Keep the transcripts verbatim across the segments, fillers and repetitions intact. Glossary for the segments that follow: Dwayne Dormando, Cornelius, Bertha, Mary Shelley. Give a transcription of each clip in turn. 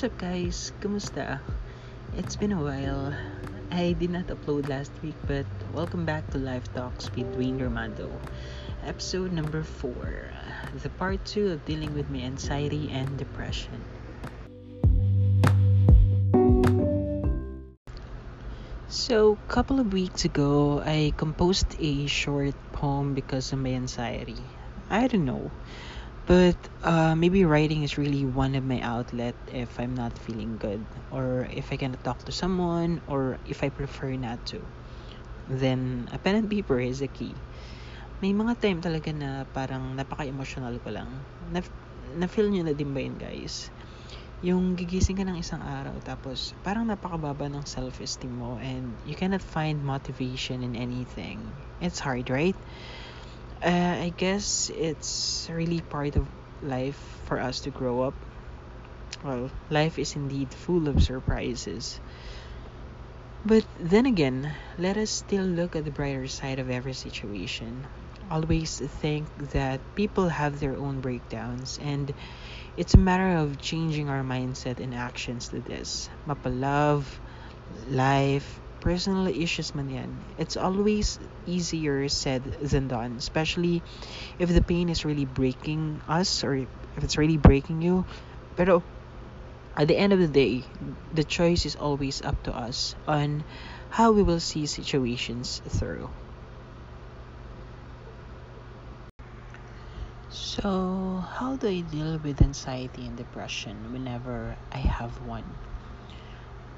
What's up guys? Kumusta? It's been a while. I did not upload last week, but welcome back to Life Talks with Dwayne Dormando. Episode number four. The part two of dealing with my anxiety and depression. So, a couple of weeks ago, I composed a short poem because of my anxiety. I don't know. But uh, maybe writing is really one of my outlets if I'm not feeling good, or if I cannot talk to someone, or if I prefer not to. Then, a pen and paper is the key. May mga time talaga na parang napaka-emotional ko lang. Na- na-feel nyo na din ba yun, guys? Yung gigising ka ng isang araw, tapos parang napakababa ng self-esteem mo, and you cannot find motivation in anything. It's hard, right? Uh, I guess it's really part of life for us to grow up. Well, life is indeed full of surprises. But then again, let us still look at the brighter side of every situation. Always think that people have their own breakdowns, and it's a matter of changing our mindset and actions to this. Mapalove, life, personal issues man yan. It's always easier said than done, especially if the pain is really breaking us or if it's really breaking you. Pero at the end of the day, the choice is always up to us on how we will see situations through. So, how do I deal with anxiety and depression whenever I have one?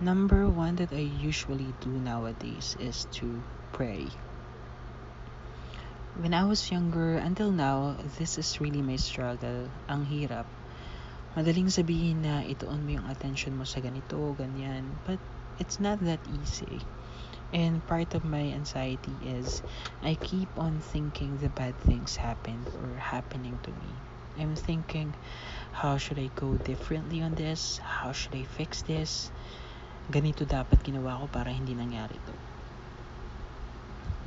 Number one that I usually do nowadays is to pray. When I was younger, until now, this is really my struggle. Ang hirap. Madaling sabihin na ituon mo yung attention mo sa ganito, ganyan. But it's not that easy. And part of my anxiety is I keep on thinking the bad things happened or happening to me. I'm thinking, how should I go differently on this? How should I fix this? Ganito dapat ginawa ko para hindi nangyari to.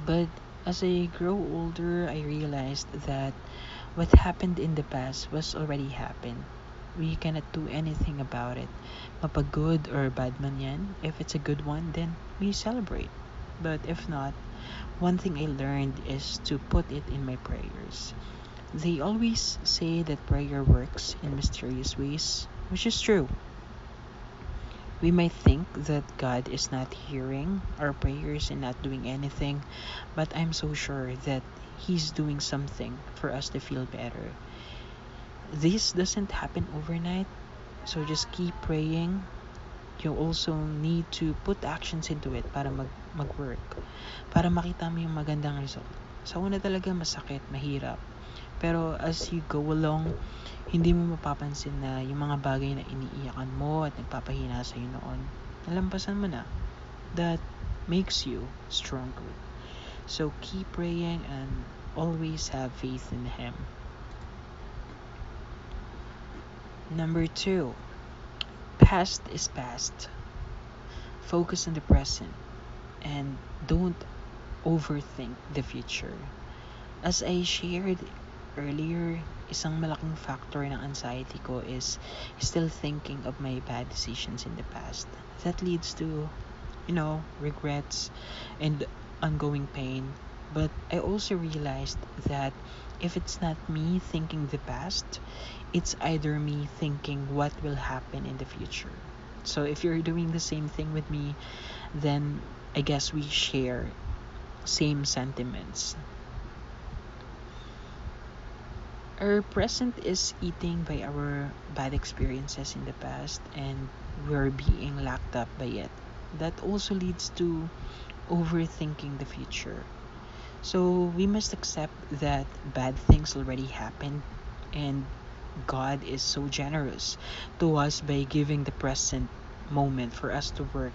But as I grow older, I realized that what happened in the past was already happened. We cannot do anything about it. Mapag good or bad man yan, if it's a good one, then we celebrate. But if not, one thing I learned is to put it in my prayers. They always say that prayer works in mysterious ways, which is true. We might think that God is not hearing our prayers and not doing anything, but I'm so sure that He's doing something for us to feel better. This doesn't happen overnight, so just keep praying. You also need to put actions into it para mag mag-work, para makita mo yung magandang result. Sa una talaga masakit, mahirap. Pero as you go along, hindi mo mapapansin na yung mga bagay na iniiyakan mo at nagpapahina sa'yo noon, nalampasan mo na. That makes you stronger. So keep praying and always have faith in Him. Number two, past is past. Focus on the present and don't overthink the future. As I shared earlier, isang malaking factor ng anxiety ko is still thinking of my bad decisions in the past. That leads to, you know, regrets and ongoing pain. But I also realized that if it's not me thinking the past, it's either me thinking what will happen in the future. So if you're doing the same thing with me, then I guess we share same sentiments. Our present is eating by our bad experiences in the past, and we're being locked up by it. That also leads to overthinking the future. So we must accept that bad things already happened, and God is so generous to us by giving the present moment for us to work,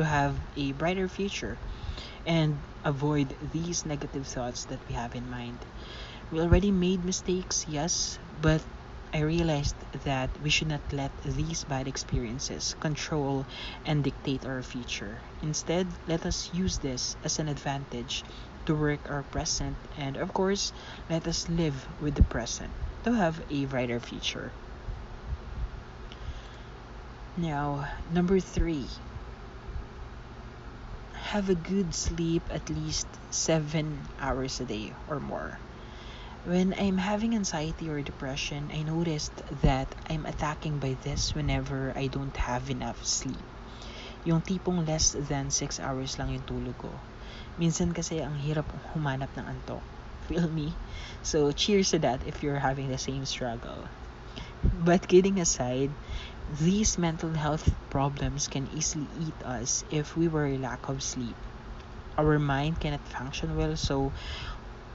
to have a brighter future, and avoid these negative thoughts that we have in mind. We already made mistakes, yes, but I realized that we should not let these bad experiences control and dictate our future. Instead, let us use this as an advantage to work our present, and of course, let us live with the present to have a brighter future. Now, number three, have a good sleep at least seven hours a day or more. When I'm having anxiety or depression, I noticed that I'm attacking by this whenever I don't have enough sleep. Yung tipong less than six hours lang yung tulog ko. Minsan kasi ang hirap humanap ng antok. Feel me? So cheers to that if you're having the same struggle. But kidding aside, these mental health problems can easily eat us if we were lack of sleep. Our mind cannot function well, so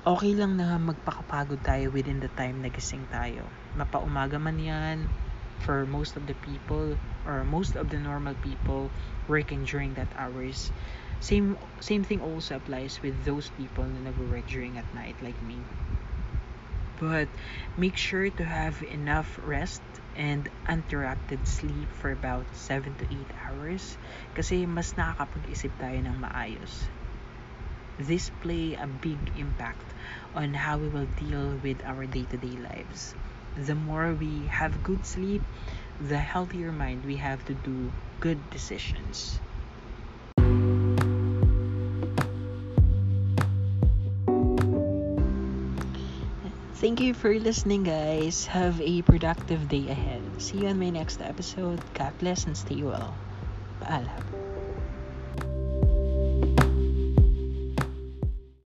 okay lang na magpakapagod tayo within the time na gising tayo. Mapaumaga man yan for most of the people or most of the normal people working during that hours. Same same thing also applies with those people na nag-work during at night like me. But make sure to have enough rest and uninterrupted sleep for about seven to eight hours kasi mas nakakapag-isip tayo ng maayos. This play a big impact on how we will deal with our day-to-day lives. The more we have good sleep, the healthier mind we have to do good decisions. Thank you for listening, guys. Have a productive day ahead. See you on my next episode. God bless and stay well. Paalam.